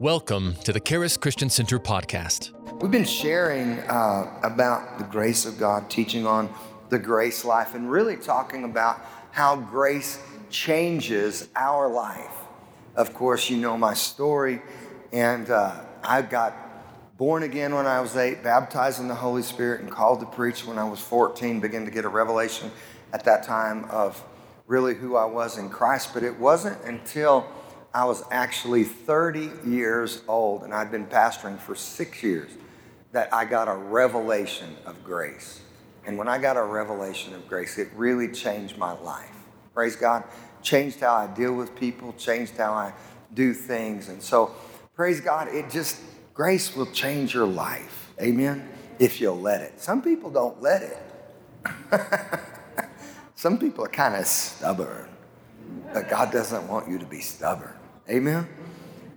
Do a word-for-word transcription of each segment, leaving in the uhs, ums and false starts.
Welcome to the Karis Christian Center podcast. We've been sharing uh, about the grace of God, teaching on the grace life, and really talking about how grace changes our life. Of course, you know my story, and uh, I got born again when I was eight, baptized in the Holy Spirit, and called to preach when I was fourteen, began to get a revelation at that time of really who I was in Christ. But it wasn't until I was actually thirty years old, and I'd been pastoring for six years, that I got a revelation of grace. And when I got a revelation of grace, it really changed my life. Praise God. Changed how I deal with people, changed how I do things. And so, praise God, it just, grace will change your life. Amen? If you'll let it. Some people don't let it. Some people are kind of stubborn. But God doesn't want you to be stubborn. Amen?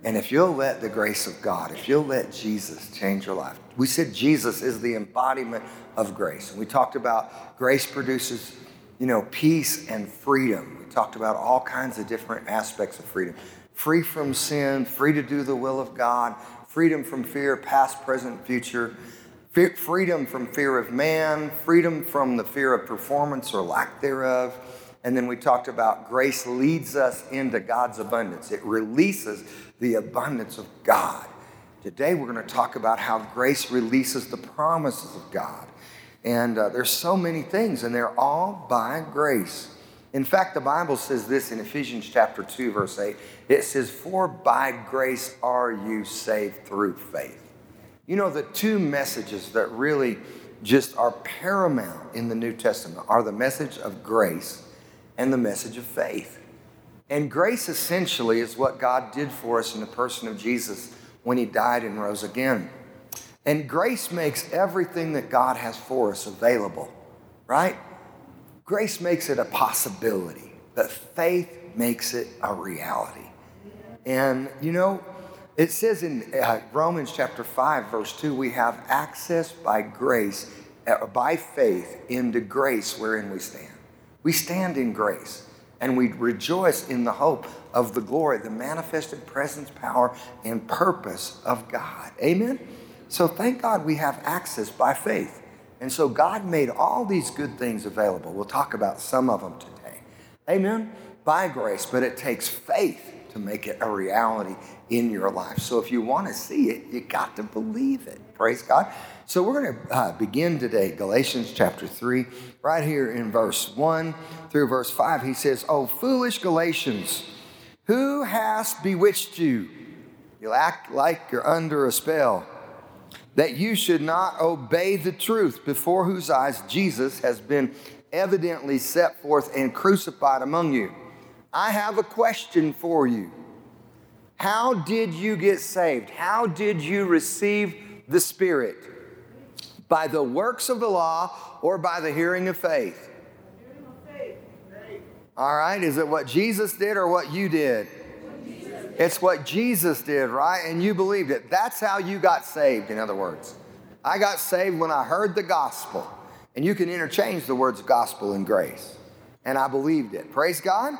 And if you'll let the grace of God, if you'll let Jesus change your life. We said Jesus is the embodiment of grace. And we talked about grace produces, you know, peace and freedom. We talked about all kinds of different aspects of freedom. Free from sin, free to do the will of God, freedom from fear, past, present, future, fe- freedom from fear of man, freedom from the fear of performance or lack thereof. And then we talked about grace leads us into God's abundance. It releases the abundance of God. Today we're going to talk about how grace releases the promises of God. And uh, there's so many things, and they're all by grace. In fact, the Bible says this in Ephesians chapter two, verse eight. It says, "For by grace are you saved through faith." You know, the two messages that really just are paramount in the New Testament are the message of grace and the message of faith. And grace essentially is what God did for us in the person of Jesus when he died and rose again. And grace makes everything that God has for us available, right? Grace makes it a possibility, but faith makes it a reality. And, you know, it says in uh, Romans chapter five, verse two, we have access by grace, uh, by faith into grace wherein we stand. We stand in grace, and we rejoice in the hope of the glory, the manifested presence, power, and purpose of God. Amen? So thank God we have access by faith. And so God made all these good things available. We'll talk about some of them today. Amen? By grace, but it takes faith to make it a reality in your life. So if you want to see it, you got to believe it. Praise God. So we're going to uh, begin today, Galatians chapter three, right here in verse one through verse five. He says, "O foolish Galatians, who has bewitched you? You act like you're under a spell, that you should not obey the truth, before whose eyes Jesus has been evidently set forth and crucified among you. I have a question for you. How did you get saved? How did you receive the Spirit? By the works of the law or by the hearing of faith?" All right, is it what Jesus did or what you did? It's what Jesus did, right? And you believed it. That's how you got saved, in other words. I got saved when I heard the gospel. And you can interchange the words gospel and grace. And I believed it. Praise God.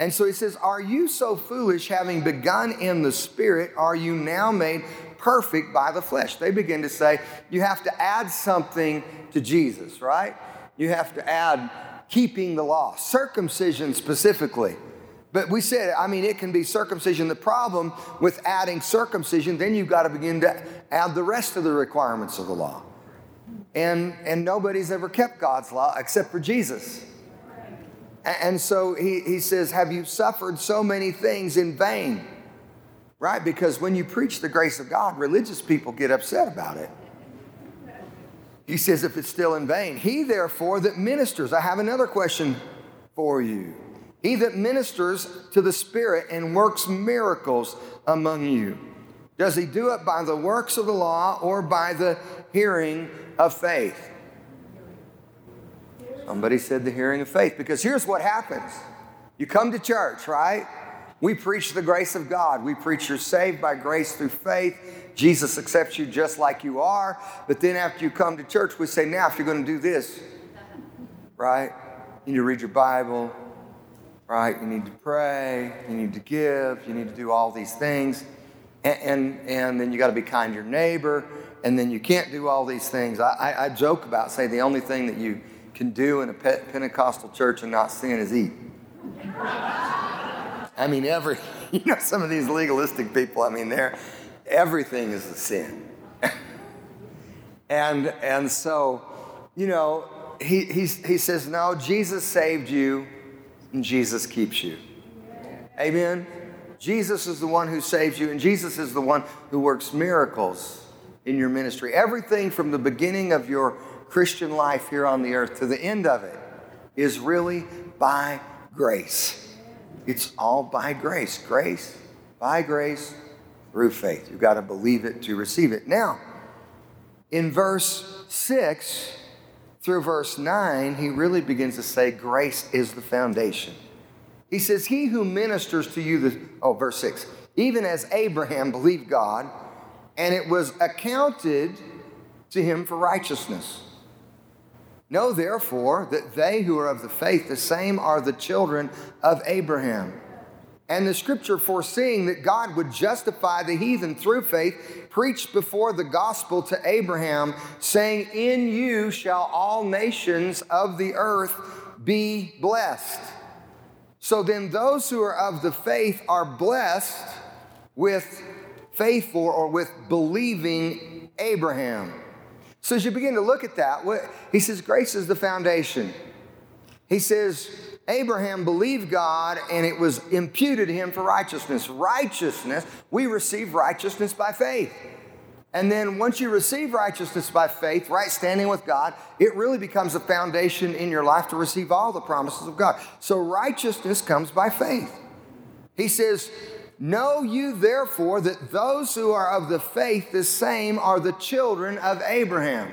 And so he says, "Are you so foolish, having begun in the Spirit, are you now made perfect by the flesh?" They begin to say, you have to add something to Jesus, right? You have to add keeping the law, circumcision specifically. But we said, I mean, it can be circumcision. The problem with adding circumcision, then you've got to begin to add the rest of the requirements of the law. And, and nobody's ever kept God's law except for Jesus. And so he, he says, "Have you suffered so many things in vain?" Right? Because when you preach the grace of God, religious people get upset about it. He says, "If it's still in vain, he therefore that ministers," I have another question for you. "He that ministers to the Spirit and works miracles among you, does he do it by the works of the law or by the hearing of faith?" Somebody said the hearing of faith, because here's what happens. You come to church, right? We preach the grace of God. We preach you're saved by grace through faith. Jesus accepts you just like you are. But then after you come to church, we say, now if you're going to do this, right? You need to read your Bible, right? You need to pray. You need to give. You need to do all these things. And, and, and then you got to be kind to your neighbor. And then you can't do all these things. I, I, I joke about, say, the only thing that you can do in a pe- Pentecostal church and not sin is eat. I mean, every, you know, some of these legalistic people, I mean, they're, everything is a sin. and and so, you know, he, he, he says, no, Jesus saved you and Jesus keeps you. Amen? Jesus is the one who saves you, and Jesus is the one who works miracles in your ministry. Everything from the beginning of your Christian life here on the earth to the end of it is really by grace. It's all by grace. Grace, by grace, through faith. You've got to believe it to receive it. Now, in verse six through verse nine, he really begins to say grace is the foundation. He says, he who ministers to you, the, oh, verse six, even as Abraham believed God, and it was accounted to him for righteousness. Know therefore that they who are of the faith, the same are the children of Abraham. And the scripture, foreseeing that God would justify the heathen through faith, preached before the gospel to Abraham, saying, in you shall all nations of the earth be blessed. So then those who are of the faith are blessed with faithful or with believing Abraham. So as you begin to look at that, what, he says grace is the foundation. He says Abraham believed God and it was imputed to him for righteousness. Righteousness, we receive righteousness by faith. And then once you receive righteousness by faith, right standing with God, it really becomes a foundation in your life to receive all the promises of God. So righteousness comes by faith. He says, know you therefore that those who are of the faith, the same are the children of Abraham.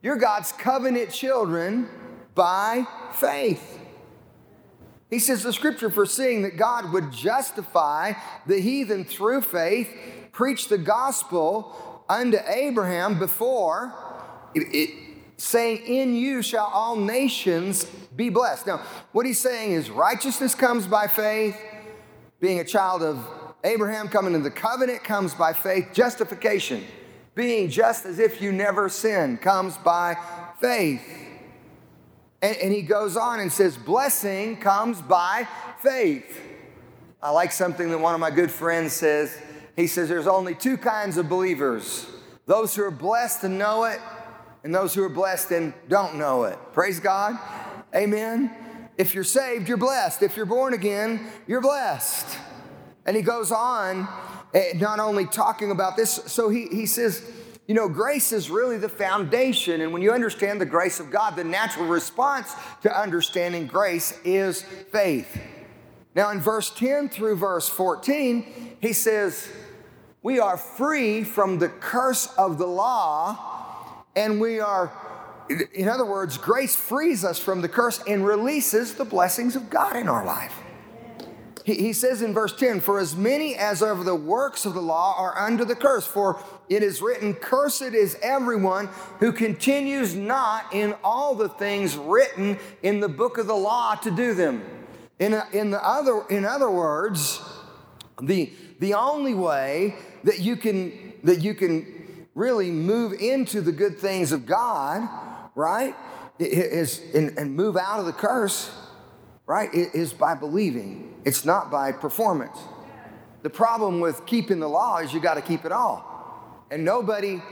You're God's covenant children by faith. He says the scripture, foreseeing that God would justify the heathen through faith, preached the gospel unto Abraham before it, it saying, in you shall all nations be blessed. Now, what he's saying is righteousness comes by faith. Being a child of Abraham, coming into the covenant, comes by faith. Justification, being just as if you never sinned, comes by faith. And, and he goes on and says, blessing comes by faith. I like something that one of my good friends says. He says, there's only two kinds of believers. Those who are blessed and know it, and those who are blessed and don't know it. Praise God. Amen. If you're saved, you're blessed. If you're born again, you're blessed. And he goes on, not only talking about this, so he, he says, you know, grace is really the foundation. And when you understand the grace of God, the natural response to understanding grace is faith. Now, in verse ten through verse fourteen, he says, we are free from the curse of the law, and we are in other words, grace frees us from the curse and releases the blessings of God in our life. He, he says in verse ten, for as many as of the works of the law are under the curse, for it is written, cursed is everyone who continues not in all the things written in the book of the law to do them. In, a, in, the other, in other words, the, the only way that you can, that you can really move into the good things of God, right, is and, and move out of the curse, right, is by believing. It's not by performance. The problem with keeping the law is you got to keep it all. And nobody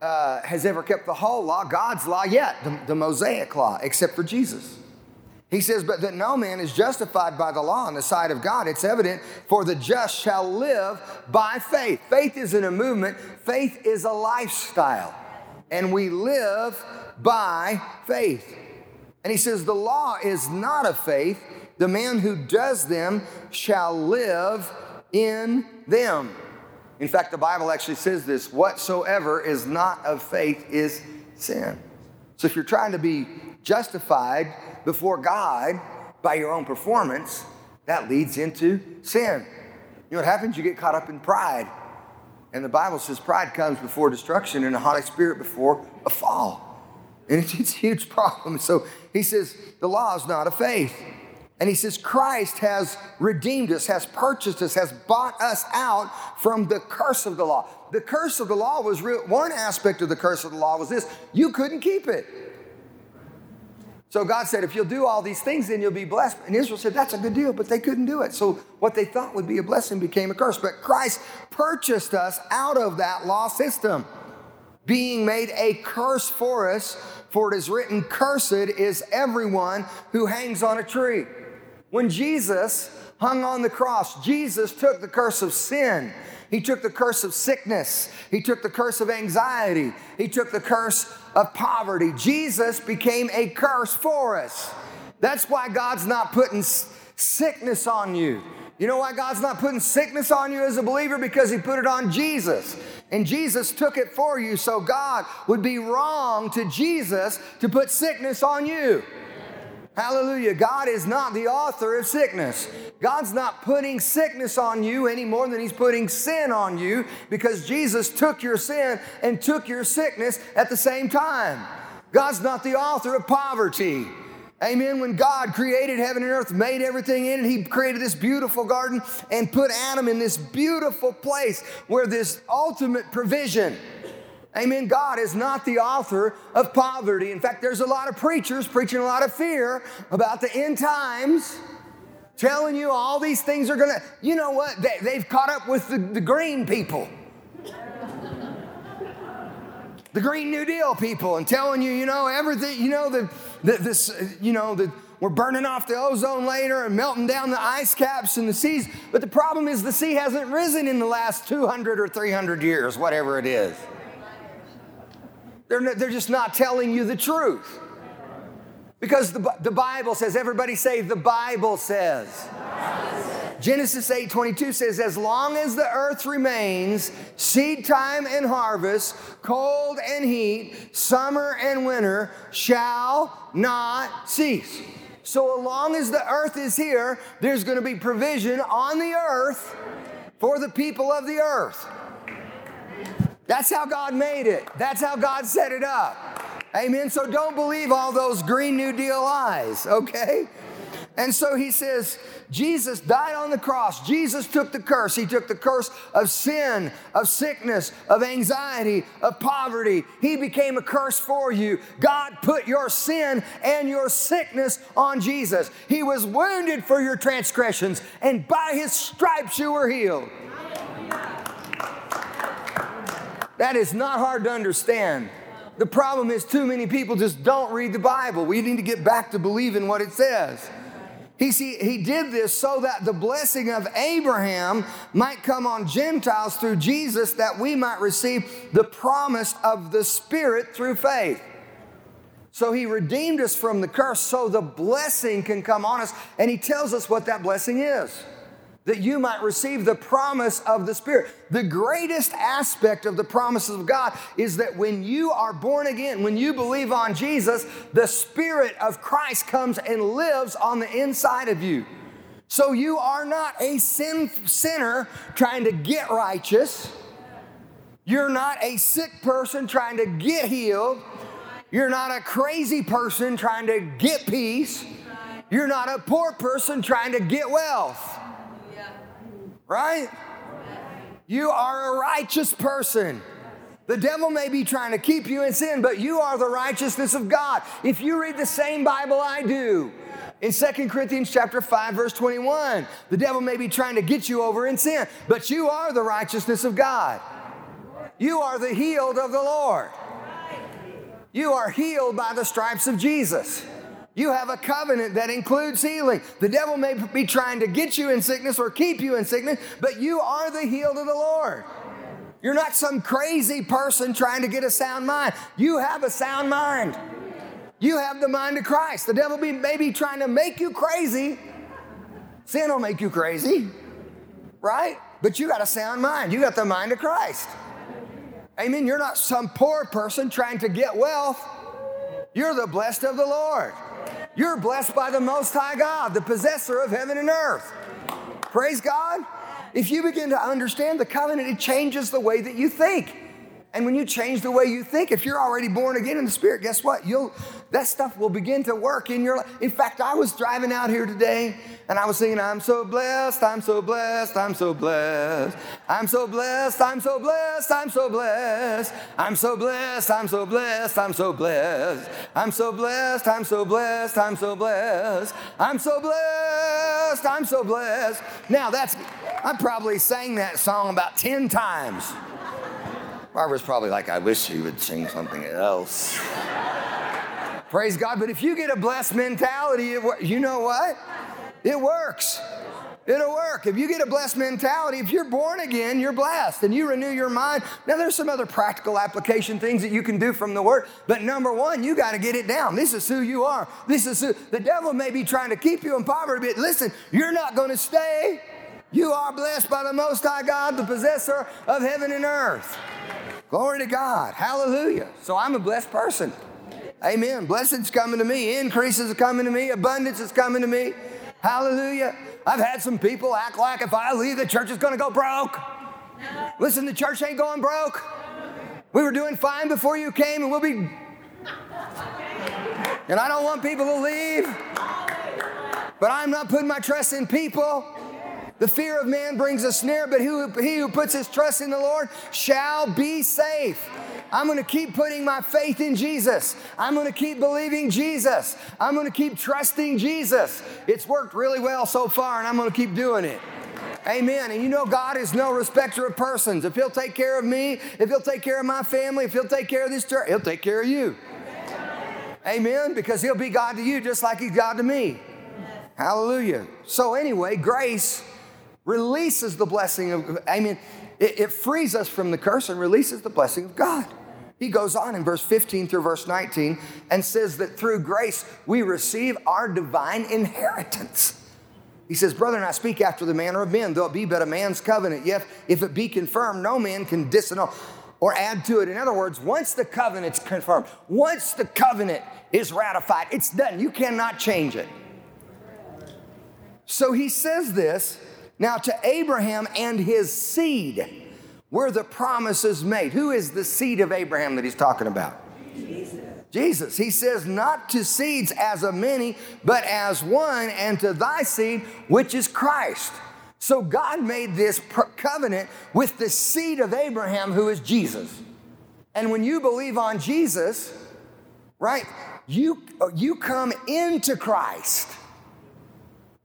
uh, has ever kept the whole law, God's law yet, the, the Mosaic law, except for Jesus. He says, but that no man is justified by the law on the side of God. It's evident, for the just shall live by faith. Faith isn't a movement. Faith is a lifestyle. And we live by faith. And he says, the law is not of faith. The man who does them shall live in them. In fact, the Bible actually says this, whatsoever is not of faith is sin. So if you're trying to be justified before God by your own performance, that leads into sin. You know what happens? You get caught up in pride. And the Bible says pride comes before destruction and a haughty spirit before a fall. And it's, it's a huge problem. So he says the law is not of faith. And he says, Christ has redeemed us, has purchased us, has bought us out from the curse of the law. The curse of the law was real. One aspect of the curse of the law was this: you couldn't keep it. So God said, if you'll do all these things, then you'll be blessed. And Israel said, that's a good deal, but they couldn't do it. So what they thought would be a blessing became a curse. But Christ purchased us out of that law system, being made a curse for us, for it is written, cursed is everyone who hangs on a tree. When Jesus hung on the cross, Jesus took the curse of sin. He took the curse of sickness. He took the curse of anxiety. He took the curse of poverty. Jesus became a curse for us. That's why God's not putting sickness on you. You know why God's not putting sickness on you as a believer? Because he put it on Jesus. And Jesus took it for you, so God would be wrong to Jesus to put sickness on you. Hallelujah. God is not the author of sickness. God's not putting sickness on you any more than he's putting sin on you, because Jesus took your sin and took your sickness at the same time. God's not the author of poverty. Amen. When God created heaven and earth, made everything in it, he created this beautiful garden and put Adam in this beautiful place where this ultimate provision. Amen. God is not the author of poverty. In fact, there's a lot of preachers preaching a lot of fear about the end times, telling you all these things are going to, you know what, they, they've caught up with the, the green people, the Green New Deal people, and telling you, you know, everything, you know, the, the this, you know, the, we're burning off the ozone layer and melting down the ice caps and the seas. But the problem is the sea hasn't risen in the last two hundred or three hundred years, whatever it is. They're, they're just not telling you the truth. Because the, the Bible says, everybody say, the Bible says. Genesis eight twenty-two says, as long as the earth remains, seed time and harvest, cold and heat, summer and winter shall not cease. So as long as the earth is here, there's going to be provision on the earth for the people of the earth. That's how God made it. That's how God set it up. Amen. So don't believe all those Green New Deal lies, okay? And so he says, Jesus died on the cross. Jesus took the curse. He took the curse of sin, of sickness, of anxiety, of poverty. He became a curse for you. God put your sin and your sickness on Jesus. He was wounded for your transgressions, and by his stripes you were healed. That is not hard to understand. The problem is too many people just don't read the Bible. We need to get back to believing what it says. He, see, he did this so that the blessing of Abraham might come on Gentiles through Jesus, that we might receive the promise of the Spirit through faith. So he redeemed us from the curse so the blessing can come on us. And he tells us what that blessing is: that you might receive the promise of the Spirit. The greatest aspect of the promises of God is that when you are born again, when you believe on Jesus, the Spirit of Christ comes and lives on the inside of you. So you are not a sin, sinner trying to get righteous. You're not a sick person trying to get healed. You're not a crazy person trying to get peace. You're not a poor person trying to get wealth. Right? You are a righteous person. The devil may be trying to keep you in sin, but you are the righteousness of God. If you read the same Bible I do, in Second Corinthians chapter five, verse twenty-one, the devil may be trying to get you over in sin, but you are the righteousness of God. You are the healed of the Lord. You are healed by the stripes of Jesus. You have a covenant that includes healing. The devil may be trying to get you in sickness or keep you in sickness, but you are the healed of the Lord. You're not some crazy person trying to get a sound mind. You have a sound mind. You have the mind of Christ. The devil may be trying to make you crazy. Sin will make you crazy, right? But you got a sound mind. You got the mind of Christ. Amen. You're not some poor person trying to get wealth. You're the blessed of the Lord. You're blessed by the Most High God, the possessor of heaven and earth. Praise God. If you begin to understand the covenant, it changes the way that you think. And when you change the way you think, if you're already born again in the Spirit, guess what? You'll that stuff will begin to work in your life. In fact, I was driving out here today, and I was singing, I'm so blessed, I'm so blessed, I'm so blessed. I'm so blessed, I'm so blessed, I'm so blessed. I'm so blessed, I'm so blessed, I'm so blessed. I'm so blessed, I'm so blessed, I'm so blessed. I'm so blessed, I'm so blessed. Now, that's I probably sang that song about ten times. Barbara's probably like, I wish she would sing something else. Praise God. But if you get a blessed mentality, it wor- you know what? It works. It'll work. If you get a blessed mentality, if you're born again, you're blessed and you renew your mind. Now, there's some other practical application things that you can do from the Word. But number one, you got to get it down. This is who you are. This is who the devil may be trying to keep you in poverty. But listen, you're not going to stay. You are blessed by the Most High God, the possessor of heaven and earth. Glory to God. Hallelujah. So I'm a blessed person. Amen. Blessings coming to me. Increases are coming to me. Abundance is coming to me. Hallelujah. I've had some people act like if I leave, the church is going to go broke. Listen, the church ain't going broke. We were doing fine before you came, and we'll be... And I don't want people to leave. But I'm not putting my trust in people. The fear of man brings a snare, but he who puts his trust in the Lord shall be safe. I'm going to keep putting my faith in Jesus. I'm going to keep believing Jesus. I'm going to keep trusting Jesus. It's worked really well so far, and I'm going to keep doing it. Amen. And you know God is no respecter of persons. If he'll take care of me, if he'll take care of my family, if he'll take care of this church, he'll take care of you. Amen. Because he'll be God to you just like he's God to me. Hallelujah. So anyway, grace releases the blessing of, I mean, it, it frees us from the curse and releases the blessing of God. He goes on in verse fifteen through verse nineteen and says that through grace we receive our divine inheritance. He says, brethren, I speak after the manner of men, though it be but a man's covenant, yet if it be confirmed, no man can disannul or add to it. In other words, once the covenant's confirmed, once the covenant is ratified, it's done. You cannot change it. So he says this. Now to Abraham and his seed were the promises made. Who is the seed of Abraham that he's talking about? Jesus. Jesus. He says, not to seeds as of many, but as one, and to thy seed, which is Christ. So God made this covenant with the seed of Abraham, who is Jesus. And when you believe on Jesus, right, you, you come into Christ.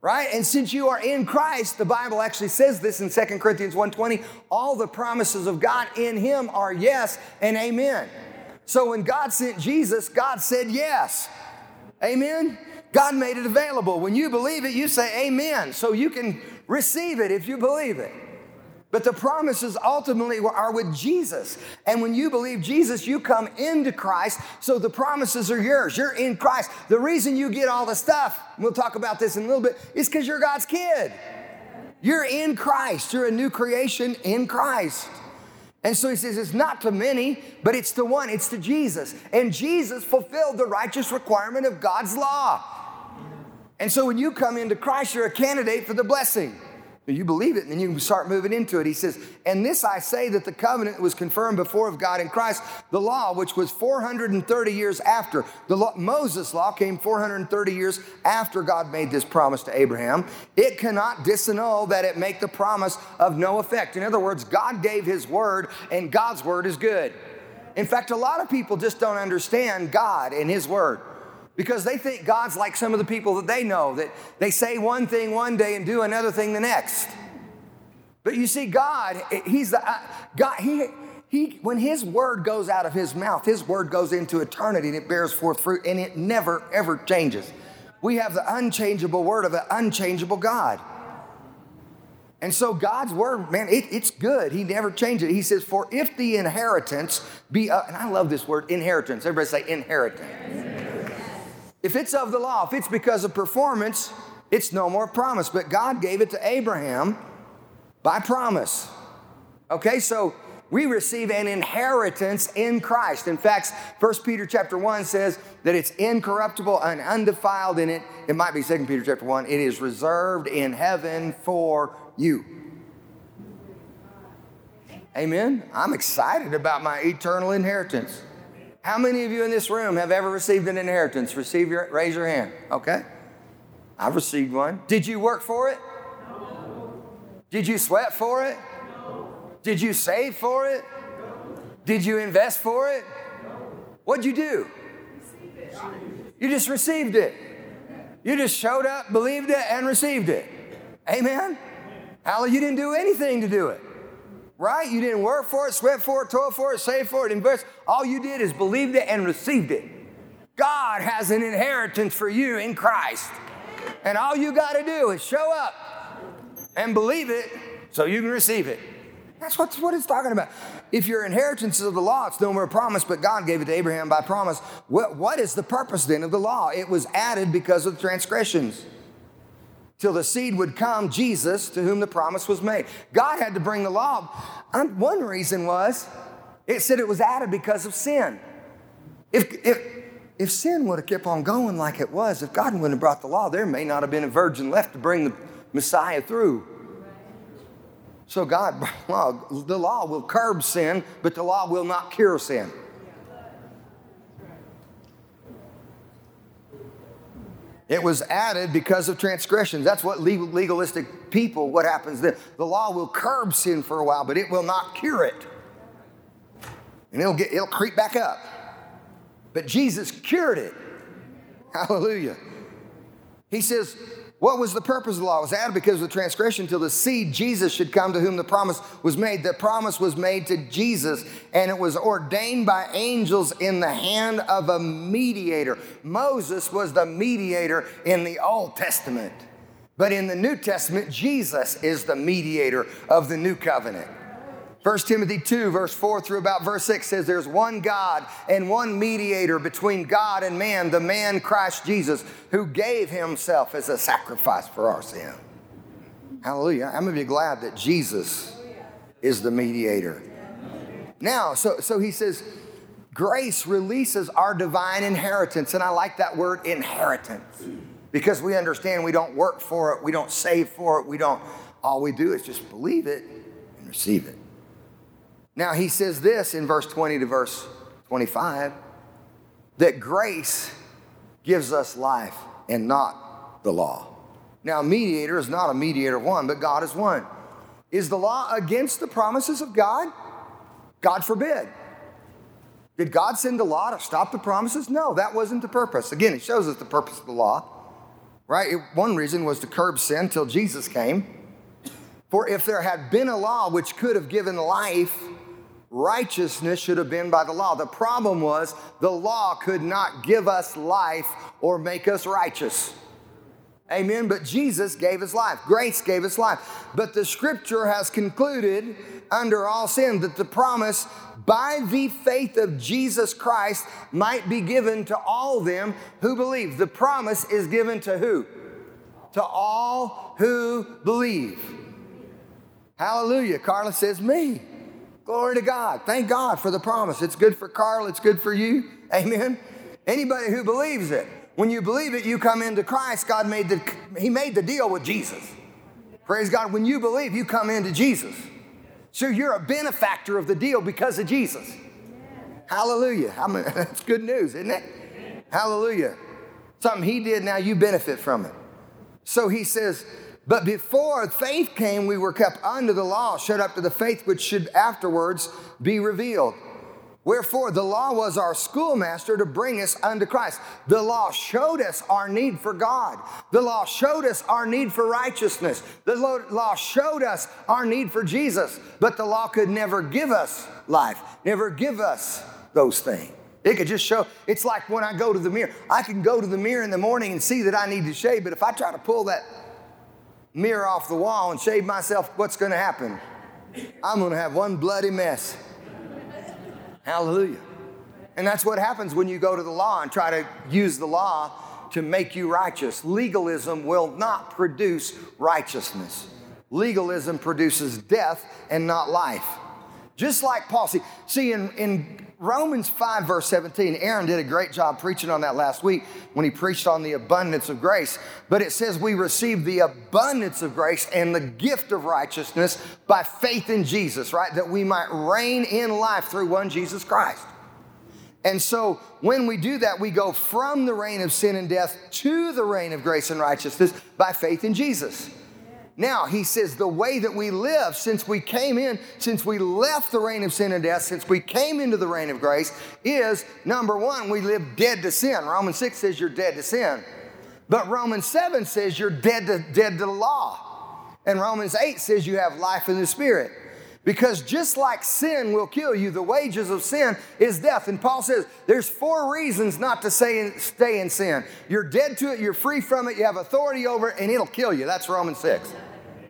Right? And since you are in Christ, the Bible actually says this in Second Corinthians one twenty, all the promises of God in him are yes and amen. So when God sent Jesus, God said yes. Amen? God made it available. When you believe it, you say amen. So you can receive it if you believe it. But the promises ultimately are with Jesus. And when you believe Jesus, you come into Christ, so the promises are yours. You're in Christ. The reason you get all the stuff, we'll talk about this in a little bit, is because you're God's kid. You're in Christ. You're a new creation in Christ. And so he says, it's not to many, but it's to one. It's to Jesus. And Jesus fulfilled the righteous requirement of God's law. And so when you come into Christ, you're a candidate for the blessing. You believe it, and then you start moving into it. He says, and this I say, that the covenant was confirmed before of God in Christ. The law, which was four hundred thirty years after, the law, Moses' law came four hundred thirty years after God made this promise to Abraham. It cannot disannul that it make the promise of no effect. In other words, God gave his word, and God's word is good. In fact, a lot of people just don't understand God and his word, because they think God's like some of the people that they know, that they say one thing one day and do another thing the next. But you see, God, he's the, uh, God, he, he, when his word goes out of his mouth, his word goes into eternity and it bears forth fruit and it never, ever changes. We have the unchangeable word of an unchangeable God. And so God's word, man, it, it's good. He never changes it. He says, for if the inheritance be, uh, and I love this word, inheritance. Everybody say inheritance. If it's of the law, if it's because of performance, it's no more promise. But God gave it to Abraham by promise. Okay, so we receive an inheritance in Christ. In fact, First Peter chapter one says that it's incorruptible and undefiled in it. It might be Second Peter chapter one. It is reserved in heaven for you. Amen. I'm excited about my eternal inheritance. How many of you in this room have ever received an inheritance? Receive your, raise your hand. Okay. I've received one. Did you work for it? No. Did you sweat for it? No. Did you save for it? No. Did you invest for it? No. What'd you do? Receive it. You just received it. You just showed up, believed it, and received it. Amen? Hallelujah. You didn't do anything to do it. Right? You didn't work for it, sweat for it, toil for it, save for it, invest. All you did is believed it and received it. God has an inheritance for you in Christ. And all you got to do is show up and believe it so you can receive it. That's what, what it's talking about. If your inheritance is of the law, it's no more a promise, but God gave it to Abraham by promise. What, what is the purpose then of the law? It was added because of the transgressions. Till the seed would come, Jesus, to whom the promise was made. God had to bring the law. And one reason was, it said it was added because of sin. If, if, if sin would have kept on going like it was, if God wouldn't have brought the law, there may not have been a virgin left to bring the Messiah through. So God, the law will curb sin, but the law will not cure sin. It was added because of transgressions. That's what legalistic people, what happens then. The law will curb sin for a while, but it will not cure it. And it'll get, it'll creep back up. But Jesus cured it. Hallelujah. He says, what was the purpose of the law? It was added because of the transgression till the seed, Jesus, should come to whom the promise was made. The promise was made to Jesus, and it was ordained by angels in the hand of a mediator. Moses was the mediator in the Old Testament. But in the New Testament, Jesus is the mediator of the new covenant. First Timothy two, verse four through about verse six says, there's one God and one mediator between God and man, the man Christ Jesus, who gave himself as a sacrifice for our sin. Hallelujah. I'm going to be glad that Jesus is the mediator. Now, so, so he says, grace releases our divine inheritance. And I like that word, inheritance, because we understand we don't work for it. We don't save for it. We don't. All we do is just believe it and receive it. Now, he says this in verse twenty to verse twenty-five, that grace gives us life and not the law. Now, a mediator is not a mediator of one, but God is one. Is the law against the promises of God? God forbid. Did God send the law to stop the promises? No, that wasn't the purpose. Again, it shows us the purpose of the law, right? It, one reason was to curb sin till Jesus came. For if there had been a law which could have given life, righteousness should have been by the law. The problem was the law could not give us life or make us righteous. Amen. But Jesus gave us life. Grace gave us life. But the scripture has concluded under all sin that the promise by the faith of Jesus Christ might be given to all them who believe. The promise is given to who? To all who believe. Hallelujah. Carla says, me. Glory to God. Thank God for the promise. It's good for Carl. It's good for you. Amen. Anybody who believes it. When you believe it, you come into Christ. God made the, he made the deal with Jesus. Praise God. When you believe, you come into Jesus. So you're a benefactor of the deal because of Jesus. Hallelujah. I mean, that's good news, isn't it? Hallelujah. Something he did, now you benefit from it. So he says, but before faith came, we were kept under the law, shut up to the faith which should afterwards be revealed. Wherefore, the law was our schoolmaster to bring us unto Christ. The law showed us our need for God. The law showed us our need for righteousness. The law showed us our need for Jesus. But the law could never give us life, never give us those things. It could just show. It's like when I go to the mirror. I can go to the mirror in the morning and see that I need to shave, but if I try to pull that mirror off the wall and shave myself, what's going to happen? I'm going to have one bloody mess. Hallelujah. And that's what happens when you go to the law and try to use the law to make you righteous. Legalism will not produce righteousness. Legalism produces death and not life. Just like Paul. See, see in, in Romans five, verse seventeen, Aaron did a great job preaching on that last week when he preached on the abundance of grace. But it says we receive the abundance of grace and the gift of righteousness by faith in Jesus, right? That we might reign in life through one Jesus Christ. And so when we do that, we go from the reign of sin and death to the reign of grace and righteousness by faith in Jesus. Now, he says the way that we live since we came in, since we left the reign of sin and death, since we came into the reign of grace is, number one, we live dead to sin. Romans six says you're dead to sin. But Romans seven says you're dead to, dead to the law. And Romans eight says you have life in the Spirit. Because just like sin will kill you, the wages of sin is death. And Paul says there's four reasons not to stay in sin. You're dead to it, you're free from it, you have authority over it, and it'll kill you. That's Romans six.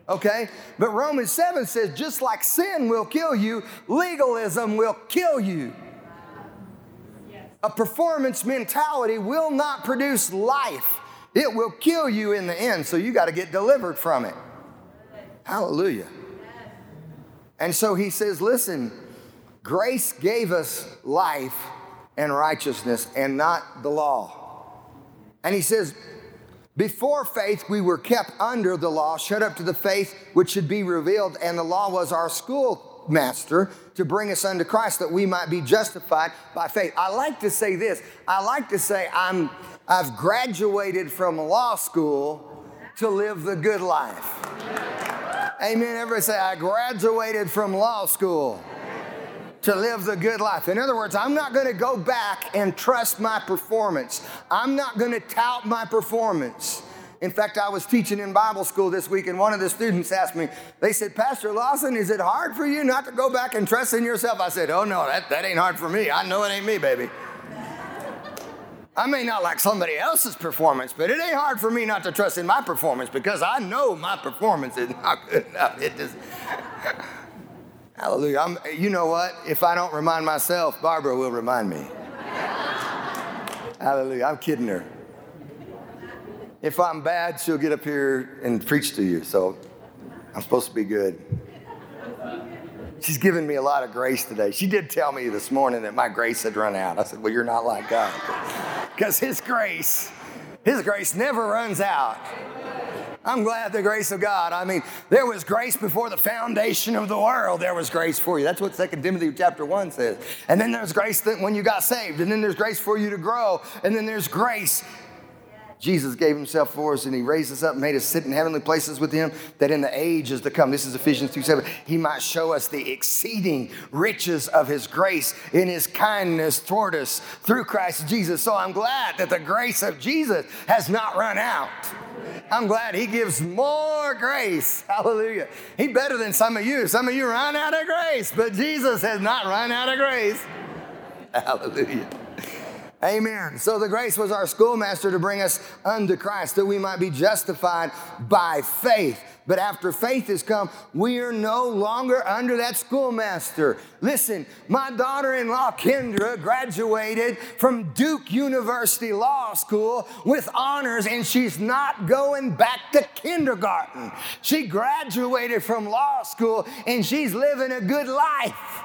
Okay? But Romans seven says just like sin will kill you, legalism will kill you. A performance mentality will not produce life. It will kill you in the end, so you got to get delivered from it. Hallelujah. And so he says, listen, grace gave us life and righteousness and not the law. And he says, before faith, we were kept under the law, shut up to the faith which should be revealed. And the law was our schoolmaster to bring us unto Christ that we might be justified by faith. I like to say this. I like to say I'm, I've graduated from law school to live the good life. Amen. Everybody say, I graduated from law school to live the good life. In other words, I'm not going to go back and trust my performance. I'm not going to tout my performance. In fact, I was teaching in Bible school this week, and one of the students asked me, they said, Pastor Lawson, is it hard for you not to go back and trust in yourself? I said, oh, no, that, that ain't hard for me. I know it ain't me, baby. I may not like somebody else's performance, but it ain't hard for me not to trust in my performance because I know my performance is not good enough. It just, hallelujah. I'm, you know what? If I don't remind myself, Barbara will remind me. Hallelujah. I'm kidding her. If I'm bad, she'll get up here and preach to you. So I'm supposed to be good. She's given me a lot of grace today. She did tell me this morning that my grace had run out. I said, well, you're not like God. Because his grace, his grace never runs out. I'm glad the grace of God. I mean, there was grace before the foundation of the world. There was grace for you. That's what Second Timothy chapter one says. And then there's grace that when you got saved. And then there's grace for you to grow. And then there's grace. Jesus gave himself for us, and he raised us up and made us sit in heavenly places with him, that in the ages to come, this is Ephesians two seven, he might show us the exceeding riches of his grace in his kindness toward us through Christ Jesus. So I'm glad that the grace of Jesus has not run out. I'm glad he gives more grace. Hallelujah. He's better than some of you. Some of you run out of grace, but Jesus has not run out of grace. Hallelujah. Amen. So the grace was our schoolmaster to bring us unto Christ, that we might be justified by faith. But after faith has come, we are no longer under that schoolmaster. Listen, my daughter-in-law, Kendra, graduated from Duke University Law School with honors, and she's not going back to kindergarten. She graduated from law school, and she's living a good life.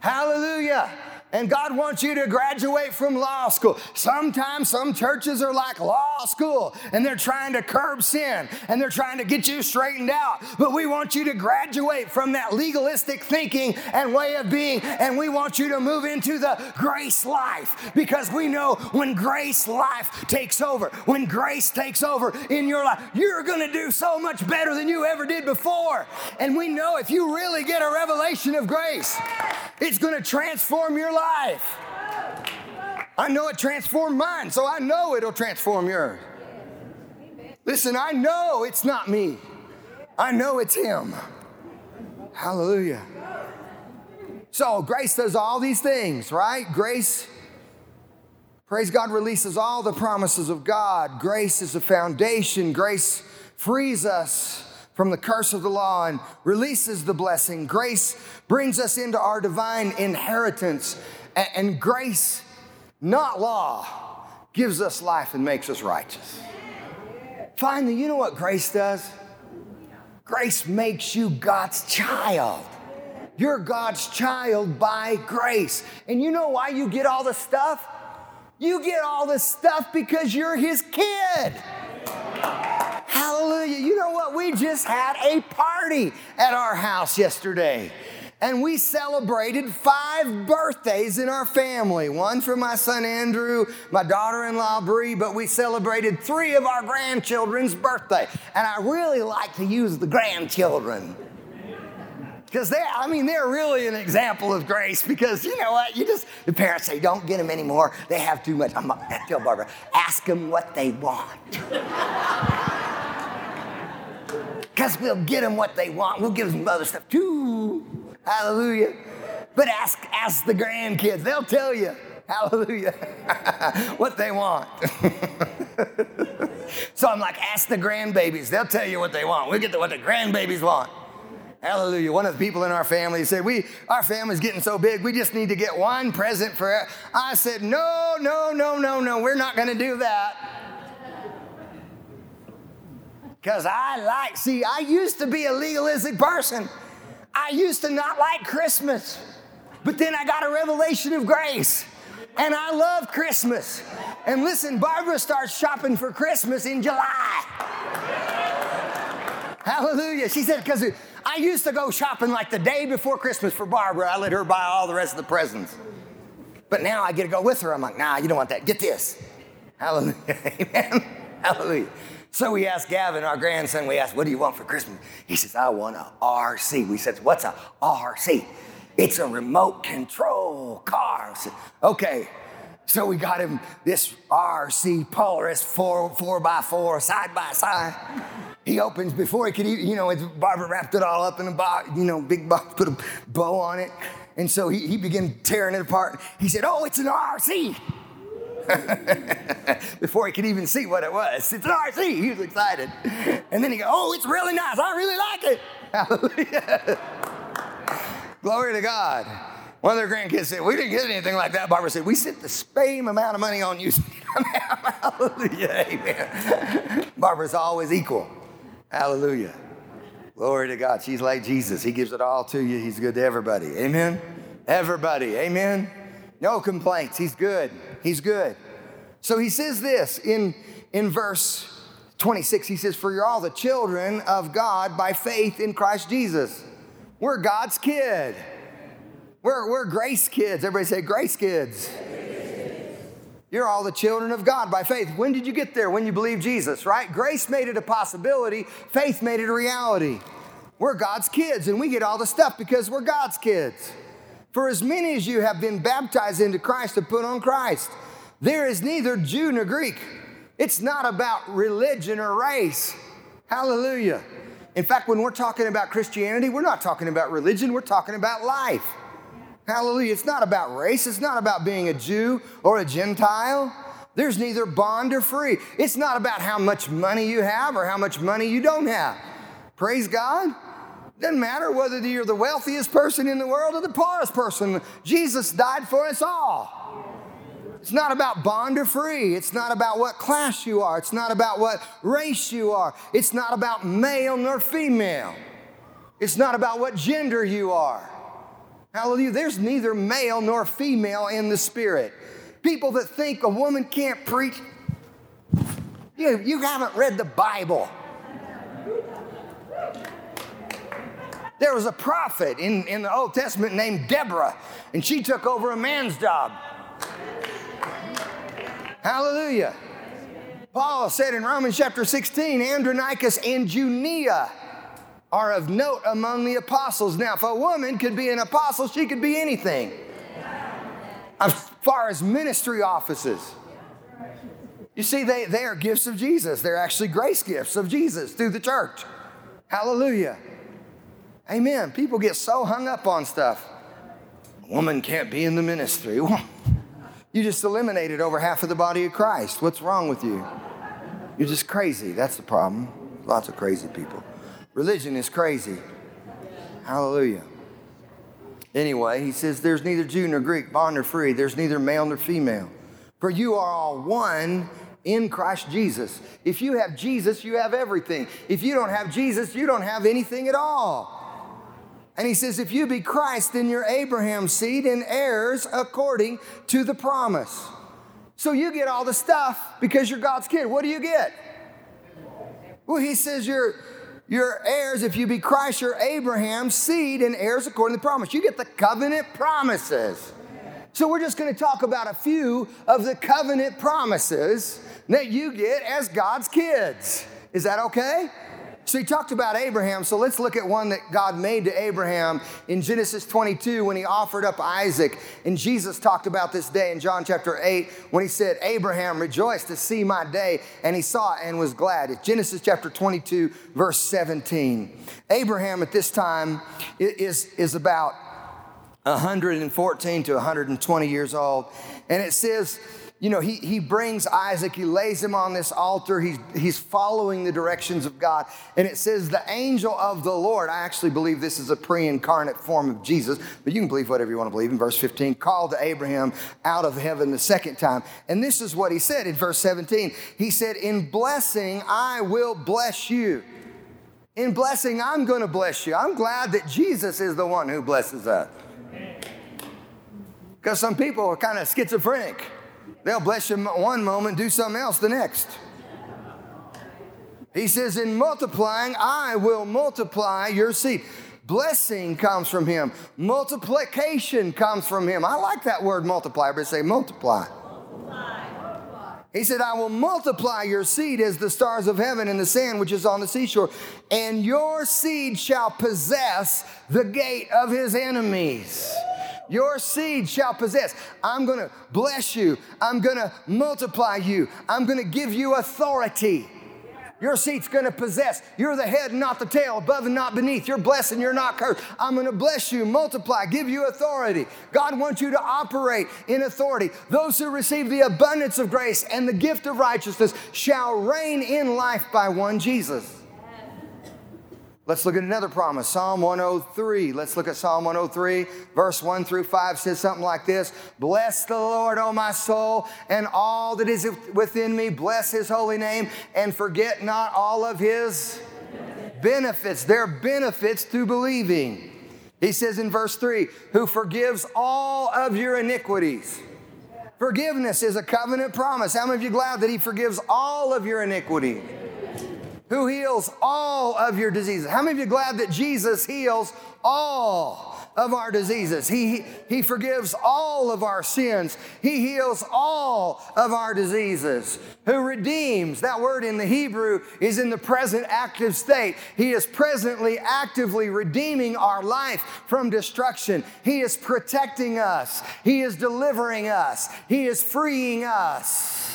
Hallelujah. And God wants you to graduate from law school. Sometimes some churches are like law school, and they're trying to curb sin, and they're trying to get you straightened out. But we want you to graduate from that legalistic thinking and way of being, and we want you to move into the grace life, because we know when grace life takes over, when grace takes over in your life, you're going to do so much better than you ever did before. And we know if you really get a revelation of grace, it's going to transform your life. Life. I know it transformed mine, so I know it'll transform yours. Listen, I know it's not me. I know it's him. Hallelujah. So grace does all these things, right? Grace, praise God, releases all the promises of God. Grace is the foundation. Grace frees us from the curse of the law and releases the blessing. Grace brings us into our divine inheritance. And grace, not law, gives us life and makes us righteous. Finally, you know what grace does? Grace makes you God's child. You're God's child by grace. And you know why you get all the stuff? You get all the stuff because you're his kid. Hallelujah. You know what? We just had a party at our house yesterday. And we celebrated five birthdays in our family. One for my son Andrew, my daughter-in-law Bree, but we celebrated three of our grandchildren's birthday. And I really like to use the grandchildren. Because they, I mean, they're really an example of grace because, you know what, you just, the parents say, don't get them anymore. They have too much. I'm not, I tell Barbara, ask them what they want. Because we'll get them what they want. We'll give them other stuff too. Hallelujah. But ask, ask the grandkids. They'll tell you, hallelujah, what they want. So I'm like, ask the grandbabies. They'll tell you what they want. We'll get to what the grandbabies want. Hallelujah. One of the people in our family said, we, our family's getting so big, we just need to get one present for it. I said, no, no, no, no, no, we're not going to do that. Because I like, see, I used to be a legalistic person. I used to not like Christmas. But then I got a revelation of grace. And I love Christmas. And listen, Barbara starts shopping for Christmas in July. Hallelujah. She said, because I used to go shopping like the day before Christmas for Barbara. I let her buy all the rest of the presents. But now I get to go with her. I'm like, nah, you don't want that. Get this. Hallelujah. Amen. Hallelujah. So we asked Gavin, our grandson, we asked, what do you want for Christmas? He says, I want a R C. We said, what's a R C? It's a remote control car. I said, okay. So we got him this R C Polaris four, four by four, side by side. He opens before he could even, you know, it's, Barbara wrapped it all up in a box, you know, big box, put a bow on it. And so he, he began tearing it apart. He said, oh, it's an R C. Before he could even see what it was. It's an R C. He was excited. And then he goes, oh, it's really nice. I really like it. Hallelujah. Glory to God. One of their grandkids said, we didn't get anything like that. Barbara said, we sent the same amount of money on you. Hallelujah. Amen. Barbara's always equal. Hallelujah. Glory to God. She's like Jesus. He gives it all to you. He's good to everybody. Amen. Everybody. Amen. No complaints. He's good. He's good. So he says this in, in verse twenty-six. He says, for you're all the children of God by faith in Christ Jesus. We're God's kid. We're, we're grace kids. Everybody say grace kids. Grace. You're all the children of God by faith. When did you get there? When you believed Jesus, right? Grace made it a possibility. Faith made it a reality. We're God's kids, and we get all the stuff because we're God's kids. For as many as you have been baptized into Christ to put on Christ, there is neither Jew nor Greek. It's not about religion or race. Hallelujah. In fact, when we're talking about Christianity, we're not talking about religion. We're talking about life. Hallelujah. It's not about race. It's not about being a Jew or a Gentile. There's neither bond or free. It's not about how much money you have or how much money you don't have. Praise God. It doesn't matter whether you're the wealthiest person in the world or the poorest person. Jesus died for us all. It's not about bond or free. It's not about what class you are. It's not about what race you are. It's not about male nor female. It's not about what gender you are. Hallelujah. There's neither male nor female in the Spirit. People that think a woman can't preach, you, you haven't read the Bible. There was a prophet in, in the Old Testament named Deborah, and she took over a man's job. Hallelujah. Paul said in Romans chapter sixteen, Andronicus and Junia are of note among the apostles. Now, if a woman could be an apostle, she could be anything. As far as ministry offices. You see, they, they are gifts of Jesus. They're actually grace gifts of Jesus through the church. Hallelujah. Amen. People get so hung up on stuff. A woman can't be in the ministry. You just eliminated over half of the body of Christ. What's wrong with you? You're just crazy. That's the problem. Lots of crazy people. Religion is crazy. Hallelujah. Anyway, he says, there's neither Jew nor Greek, bond nor free. There's neither male nor female. For you are all one in Christ Jesus. If you have Jesus, you have everything. If you don't have Jesus, you don't have anything at all. And he says, if you be Christ, then you're Abraham's seed and heirs according to the promise. So you get all the stuff because you're God's kid. What do you get? Well, he says you're, you're heirs. If you be Christ, you're Abraham's seed and heirs according to the promise. You get the covenant promises. So we're just going to talk about a few of the covenant promises that you get as God's kids. Is that okay? So he talked about Abraham, so let's look at one that God made to Abraham in Genesis twenty-two when he offered up Isaac. And Jesus talked about this day in John chapter eight when he said, Abraham rejoiced to see my day, and he saw it and was glad. It's Genesis chapter twenty-two, verse seventeen. Abraham at this time is, is about one hundred fourteen to one hundred twenty years old, and it says, you know, he, he brings Isaac, he lays him on this altar, he's, he's following the directions of God. And it says, the angel of the Lord, I actually believe this is a pre-incarnate form of Jesus, but you can believe whatever you want to believe. In verse fifteen, called to Abraham out of heaven the second time. And this is what he said in verse seventeen. He said, in blessing, I will bless you. In blessing, I'm going to bless you. I'm glad that Jesus is the one who blesses us. Because some people are kind of schizophrenic. They'll bless you one moment, do something else the next. He says, in multiplying, I will multiply your seed. Blessing comes from him. Multiplication comes from him. I like that word multiply. Everybody say multiply. Multiply. He said, I will multiply your seed as the stars of heaven and the sand which is on the seashore. And your seed shall possess the gate of his enemies. Your seed shall possess. I'm going to bless you. I'm going to multiply you. I'm going to give you authority. Your seed's going to possess. You're the head and not the tail, above and not beneath. You're blessed and you're not cursed. I'm going to bless you, multiply, give you authority. God wants you to operate in authority. Those who receive the abundance of grace and the gift of righteousness shall reign in life by one Jesus. Let's look at another promise, Psalm one oh three. Let's look at Psalm one oh three, verse one through five says something like this. Bless the Lord, O my soul, and all that is within me. Bless his holy name, and forget not all of his benefits. Their benefits through believing. He says in verse three, who forgives all of your iniquities. Forgiveness is a covenant promise. How many of you are glad that he forgives all of your iniquity? Who heals all of your diseases. How many of you are glad that Jesus heals all of our diseases? He, he forgives all of our sins. He heals all of our diseases. Who redeems. That word in the Hebrew is in the present active state. He is presently actively redeeming our life from destruction. He is protecting us. He is delivering us. He is freeing us.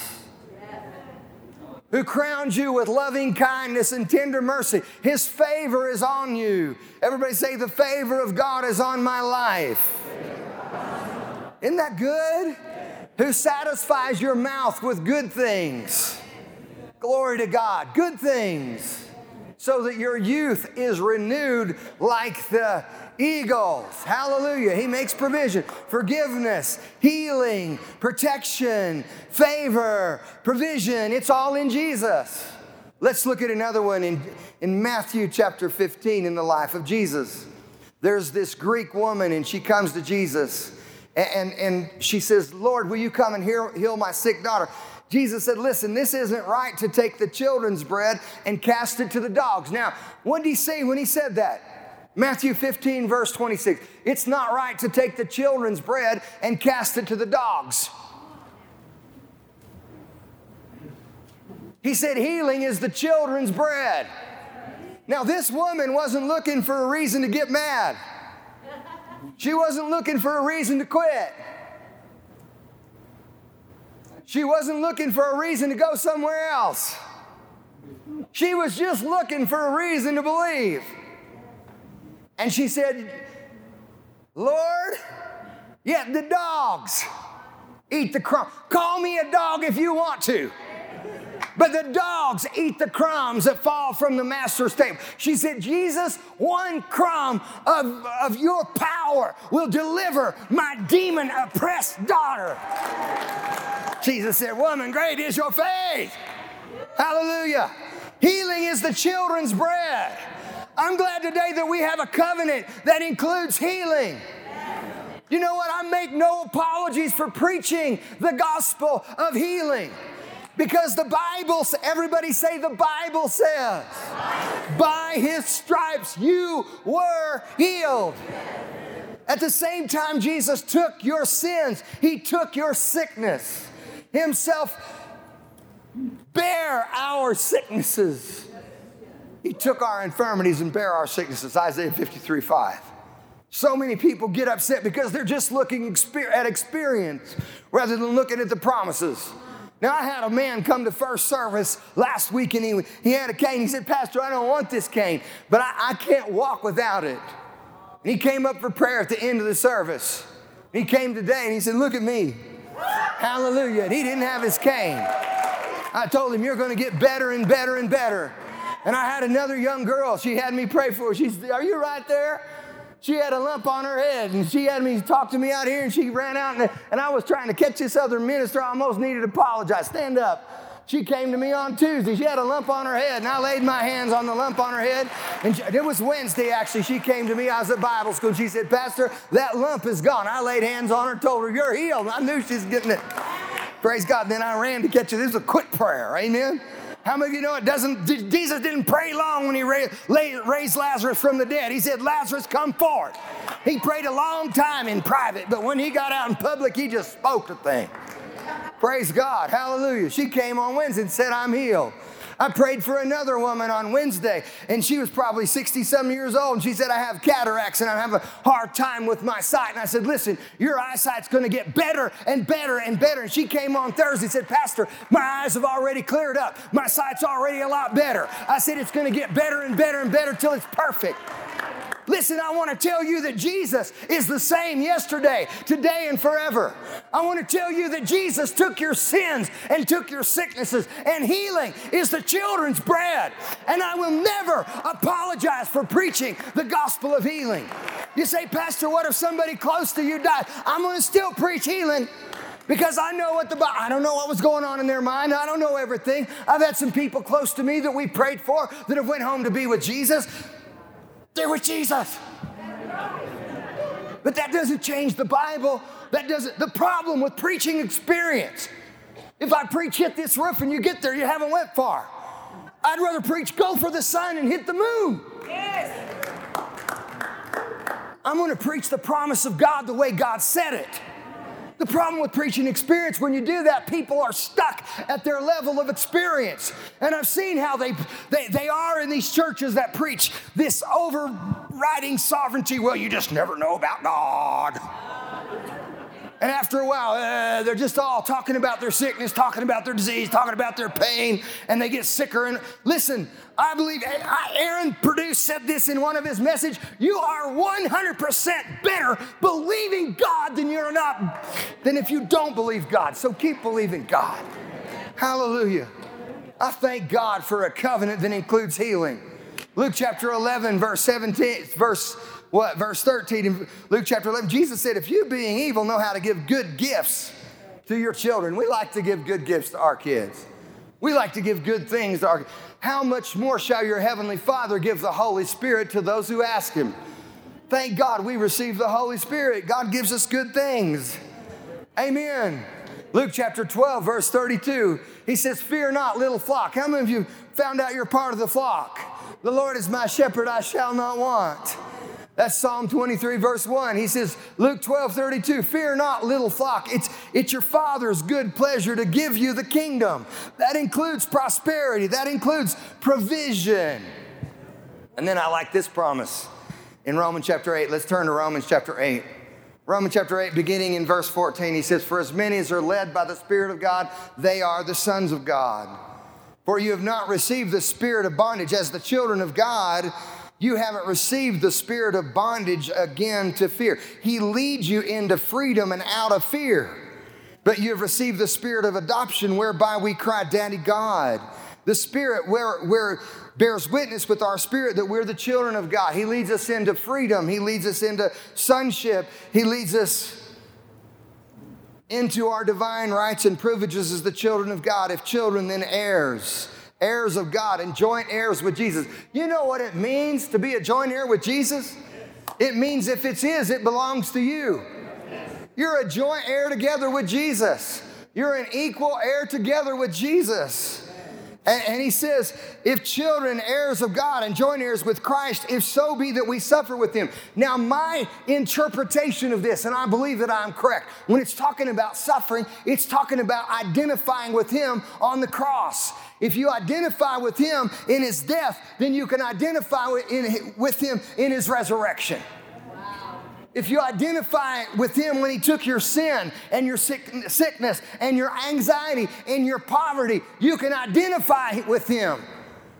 Who crowns you with loving kindness and tender mercy. His favor is on you. Everybody say, the favor of God is on my life. Isn't that good? Who satisfies your mouth with good things. Glory to God. Good things. So that your youth is renewed like the eagles. Hallelujah. He makes provision, forgiveness, healing, protection, favor, provision. It's all in Jesus. Let's look at another one in, in Matthew chapter fifteen in the life of Jesus. There's this Greek woman and she comes to Jesus and, and, and she says, Lord, will you come and heal, heal my sick daughter? Jesus said, listen, this isn't right to take the children's bread and cast it to the dogs. Now, what did he say when he said that? Matthew fifteen, verse twenty-six. It's not right to take the children's bread and cast it to the dogs. He said healing is the children's bread. Now, this woman wasn't looking for a reason to get mad. She wasn't looking for a reason to quit. She wasn't looking for a reason to go somewhere else. She was just looking for a reason to believe. And she said, Lord, yet the dogs eat the crumbs. Call me a dog if you want to. But the dogs eat the crumbs that fall from the master's table. She said, Jesus, one crumb of, of your power will deliver my demon-oppressed daughter. Jesus said, woman, great is your faith. Hallelujah. Healing is the children's bread. I'm glad today that we have a covenant that includes healing. You know what? I make no apologies for preaching the gospel of healing. Because the Bible, everybody say the Bible says, by his stripes you were healed. At the same time, Jesus took your sins. He took your sickness. Himself bare our sicknesses. He took our infirmities and bare our sicknesses. Isaiah fifty-three five. So many people get upset because they're just looking at experience rather than looking at the promises. Now, I had a man come to first service last week, and he, he had a cane. He said, Pastor, I don't want this cane, but I, I can't walk without it. And he came up for prayer at the end of the service. And he came today, and he said, look at me. Hallelujah. And he didn't have his cane. I told him, you're going to get better and better and better. And I had another young girl. She had me pray for her. She said, are you right there? She had a lump on her head, and she had me talk to me out here, and she ran out, and, and I was trying to catch this other minister. I almost needed to apologize. Stand up. She came to me on Tuesday. She had a lump on her head, and I laid my hands on the lump on her head. And she, it was Wednesday, actually. She came to me. I was at Bible school. She said, Pastor, that lump is gone. I laid hands on her, told her, you're healed. I knew she was getting it. Praise God. Then I ran to catch her. This was a quick prayer. Amen. How many of you know it doesn't, Jesus didn't pray long when he raised Lazarus from the dead. He said, Lazarus, come forth. He prayed a long time in private, but when he got out in public, he just spoke the thing. Praise God. Hallelujah. She came on Wednesday and said, I'm healed. I prayed for another woman on Wednesday, and she was probably sixty-some years old, and she said, I have cataracts, and I have a hard time with my sight. And I said, listen, your eyesight's going to get better and better and better. And she came on Thursday and said, Pastor, my eyes have already cleared up. My sight's already a lot better. I said, it's going to get better and better and better till it's perfect. Listen, I want to tell you that Jesus is the same yesterday, today, and forever. I want to tell you that Jesus took your sins and took your sicknesses, and healing is the children's bread. And I will never apologize for preaching the gospel of healing. You say, Pastor, what if somebody close to you died? I'm going to still preach healing. Because I know what the Bible, I don't know what was going on in their mind. I don't know everything. I've had some people close to me that we prayed for that have went home to be with Jesus. They're with Jesus. But that doesn't change the Bible. That doesn't, the problem with preaching experience. If I preach hit this roof and you get there, you haven't went far. I'd rather preach go for the sun and hit the moon. Yes. I'm going to preach the promise of God the way God said it. The problem with preaching experience, when you do that, people are stuck at their level of experience. And I've seen how they, they, they are in these churches that preach this overriding sovereignty. Well, you just never know about God. And after a while, uh, they're just all talking about their sickness, talking about their disease, talking about their pain, and they get sicker. And listen, I believe Aaron Produce said this in one of his messages, you are one hundred percent better believing God than you're not, than if you don't believe God. So keep believing God. Hallelujah. I thank God for a covenant that includes healing. Luke chapter eleven, verse seventeen, verse What? Verse thirteen in Luke chapter eleven, Jesus said, if you being evil know how to give good gifts to your children. We like to give good gifts to our kids. We like to give good things to our kids. How much more shall your heavenly Father give the Holy Spirit to those who ask him? Thank God we receive the Holy Spirit. God gives us good things. Amen. Luke chapter twelve, verse thirty-two, he says, fear not, little flock. How many of you found out you're part of the flock? The Lord is my shepherd, I shall not want. That's Psalm twenty-three, verse one. He says, Luke twelve, thirty-two, fear not, little flock. It's, it's your Father's good pleasure to give you the kingdom. That includes prosperity. That includes provision. And then I like this promise in Romans chapter eight. Let's turn to Romans chapter eight. Romans chapter eight, beginning in verse fourteen, he says, for as many as are led by the Spirit of God, they are the sons of God. For you have not received the spirit of bondage as the children of God, you haven't received the spirit of bondage again to fear. He leads you into freedom and out of fear. But you have received the spirit of adoption whereby we cry, Daddy God. The spirit where, where bears witness with our spirit that we're the children of God. He leads us into freedom. He leads us into sonship. He leads us into our divine rights and privileges as the children of God. If children, then heirs. heirs of God and joint heirs with Jesus. You know what it means to be a joint heir with Jesus? It means if it's his, it belongs to you. You're a joint heir together with Jesus. You're an equal heir together with Jesus. And, and he says, if children, heirs of God and joint heirs with Christ, if so be that we suffer with him. Now, my interpretation of this, and I believe that I'm correct, when it's talking about suffering, it's talking about identifying with him on the cross. If you identify with him in his death, then you can identify with, in, with him in his resurrection. If you identify with him when he took your sin and your sickness and your anxiety and your poverty, you can identify with him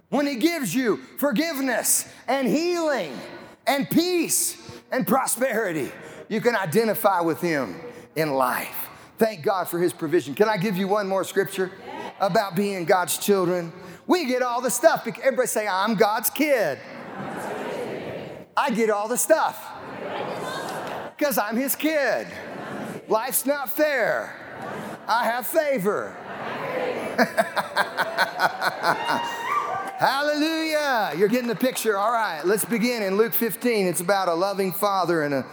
when he gives you forgiveness and healing and peace and prosperity. You can identify with him in life. Thank God for his provision. Can I give you one more scripture about being God's children? We get all the stuff. Everybody say, I'm God's kid. I get all the stuff. Because I'm his kid. Life's not fair. I have favor. Hallelujah. You're getting the picture. All right, let's begin in Luke fifteen. It's about a loving father and a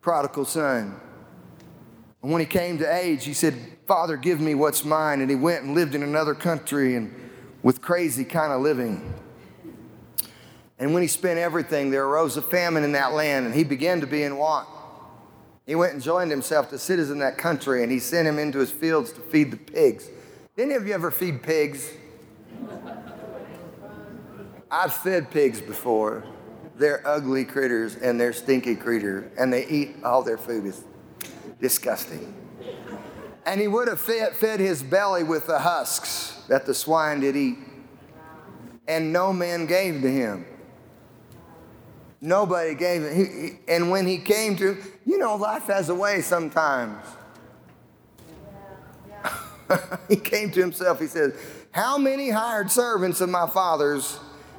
prodigal son. And when he came to age, he said, Father, give me what's mine. And he went and lived in another country and with crazy kind of living. And when he spent everything, there arose a famine in that land, and he began to be in want. He went and joined himself to citizens in that country, and he sent him into his fields to feed the pigs. Any of you ever feed pigs? I've fed pigs before. They're ugly critters, and they're stinky critters, and they eat all their food. It's disgusting. And he would have fed, fed his belly with the husks that the swine did eat, and no man gave to him. Nobody gave it. And when he came to, you know, life has a way sometimes. Yeah, yeah. He came to himself. He said, how many hired servants of my father's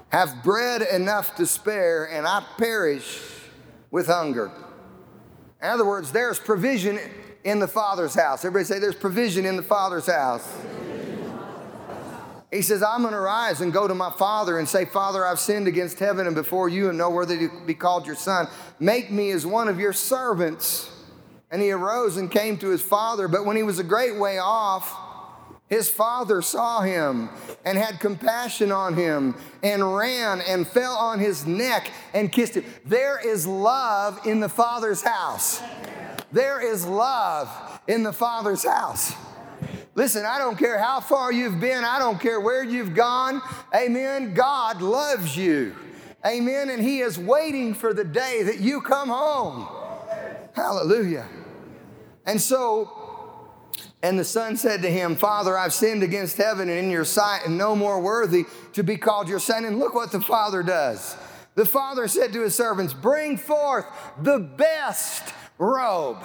have bread enough to spare, and I perish with hunger? In other words, there's provision in the Father's house. Everybody say, there's provision in the Father's house. He says, I'm going to rise and go to my father and say, Father, I've sinned against heaven and before you and no worthy to be called your son. Make me as one of your servants. And he arose and came to his father. But when he was a great way off, his father saw him and had compassion on him and ran and fell on his neck and kissed him. There is love in the Father's house. There is love in the Father's house. Listen, I don't care how far you've been. I don't care where you've gone. Amen. God loves you. Amen. And he is waiting for the day that you come home. Hallelujah. And so, and the son said to him, Father, I've sinned against heaven and in your sight and no more worthy to be called your son. And look what the father does. The father said to his servants, bring forth the best robe.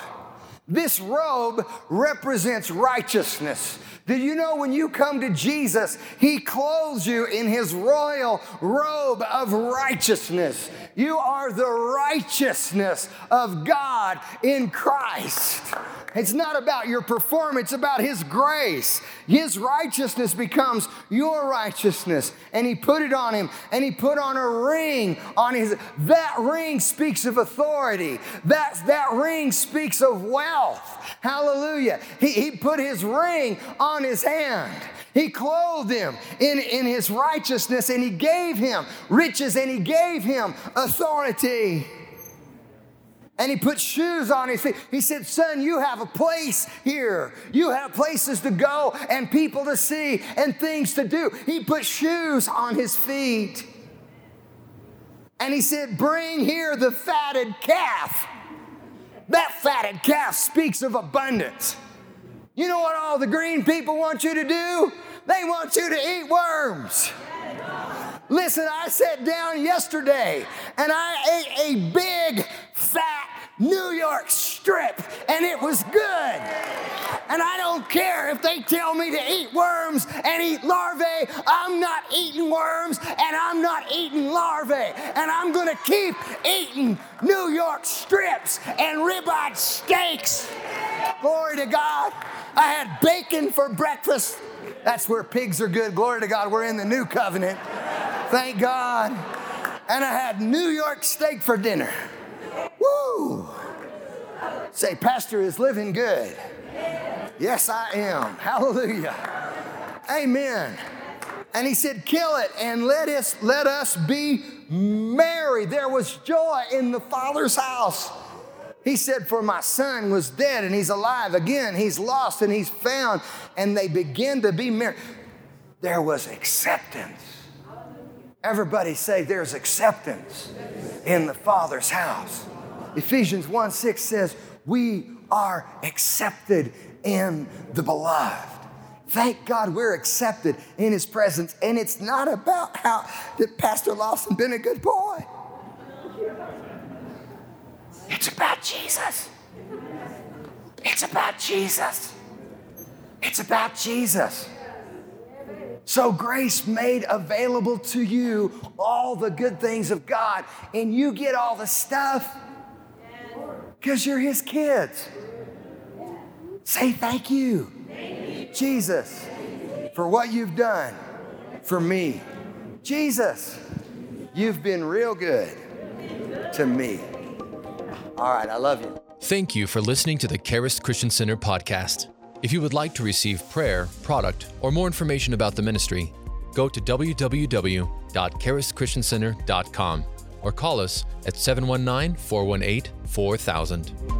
This robe represents righteousness. Did you know when you come to Jesus, he clothes you in his royal robe of righteousness? You are the righteousness of God in Christ. It's not about your performance, it's about his grace. His righteousness becomes your righteousness. And he put it on him, and he put on a ring on his. That ring speaks of authority. That, that ring speaks of wealth. Hallelujah. He, he put his ring on his hand. He clothed him in, in his righteousness, and he gave him riches, and he gave him authority. And he put shoes on his feet. He said, son, you have a place here. You have places to go and people to see and things to do. He put shoes on his feet. And he said, bring here the fatted calf. That fatted calf speaks of abundance. You know what all the green people want you to do? They want you to eat worms. Listen, I sat down yesterday and I ate a big, fat New York strip, and it was good. And I don't care if they tell me to eat worms and eat larvae. I'm not eating worms, and I'm not eating larvae, and I'm going to keep eating New York strips and ribeye steaks. Glory to God. I had bacon for breakfast. That's where pigs are good. Glory to God. We're in the new covenant. Thank God. And I had New York steak for dinner. Woo! Say, Pastor is living good. Yes, I am. Hallelujah. Amen. And he said, kill it and let us, let us be merry. There was joy in the Father's house. He said, for my son was dead and he's alive again. He's lost and he's found. And they began to be merry. There was acceptance. Everybody say, there's acceptance in the Father's house. Ephesians one six says, we are accepted in the beloved. Thank God we're accepted in his presence. And it's not about how that Pastor Lawson been a good boy. It's about Jesus. It's about Jesus. It's about Jesus. So grace made available to you all the good things of God. And you get all the stuff because you're his kids. Say thank you, Jesus, for what you've done for me. Jesus, you've been real good to me. All right, I love you. Thank you for listening to the Karis Christian Center podcast. If you would like to receive prayer, product, or more information about the ministry, go to w w w dot karis christian center dot com or call us at seven one nine, four one eight, four thousand.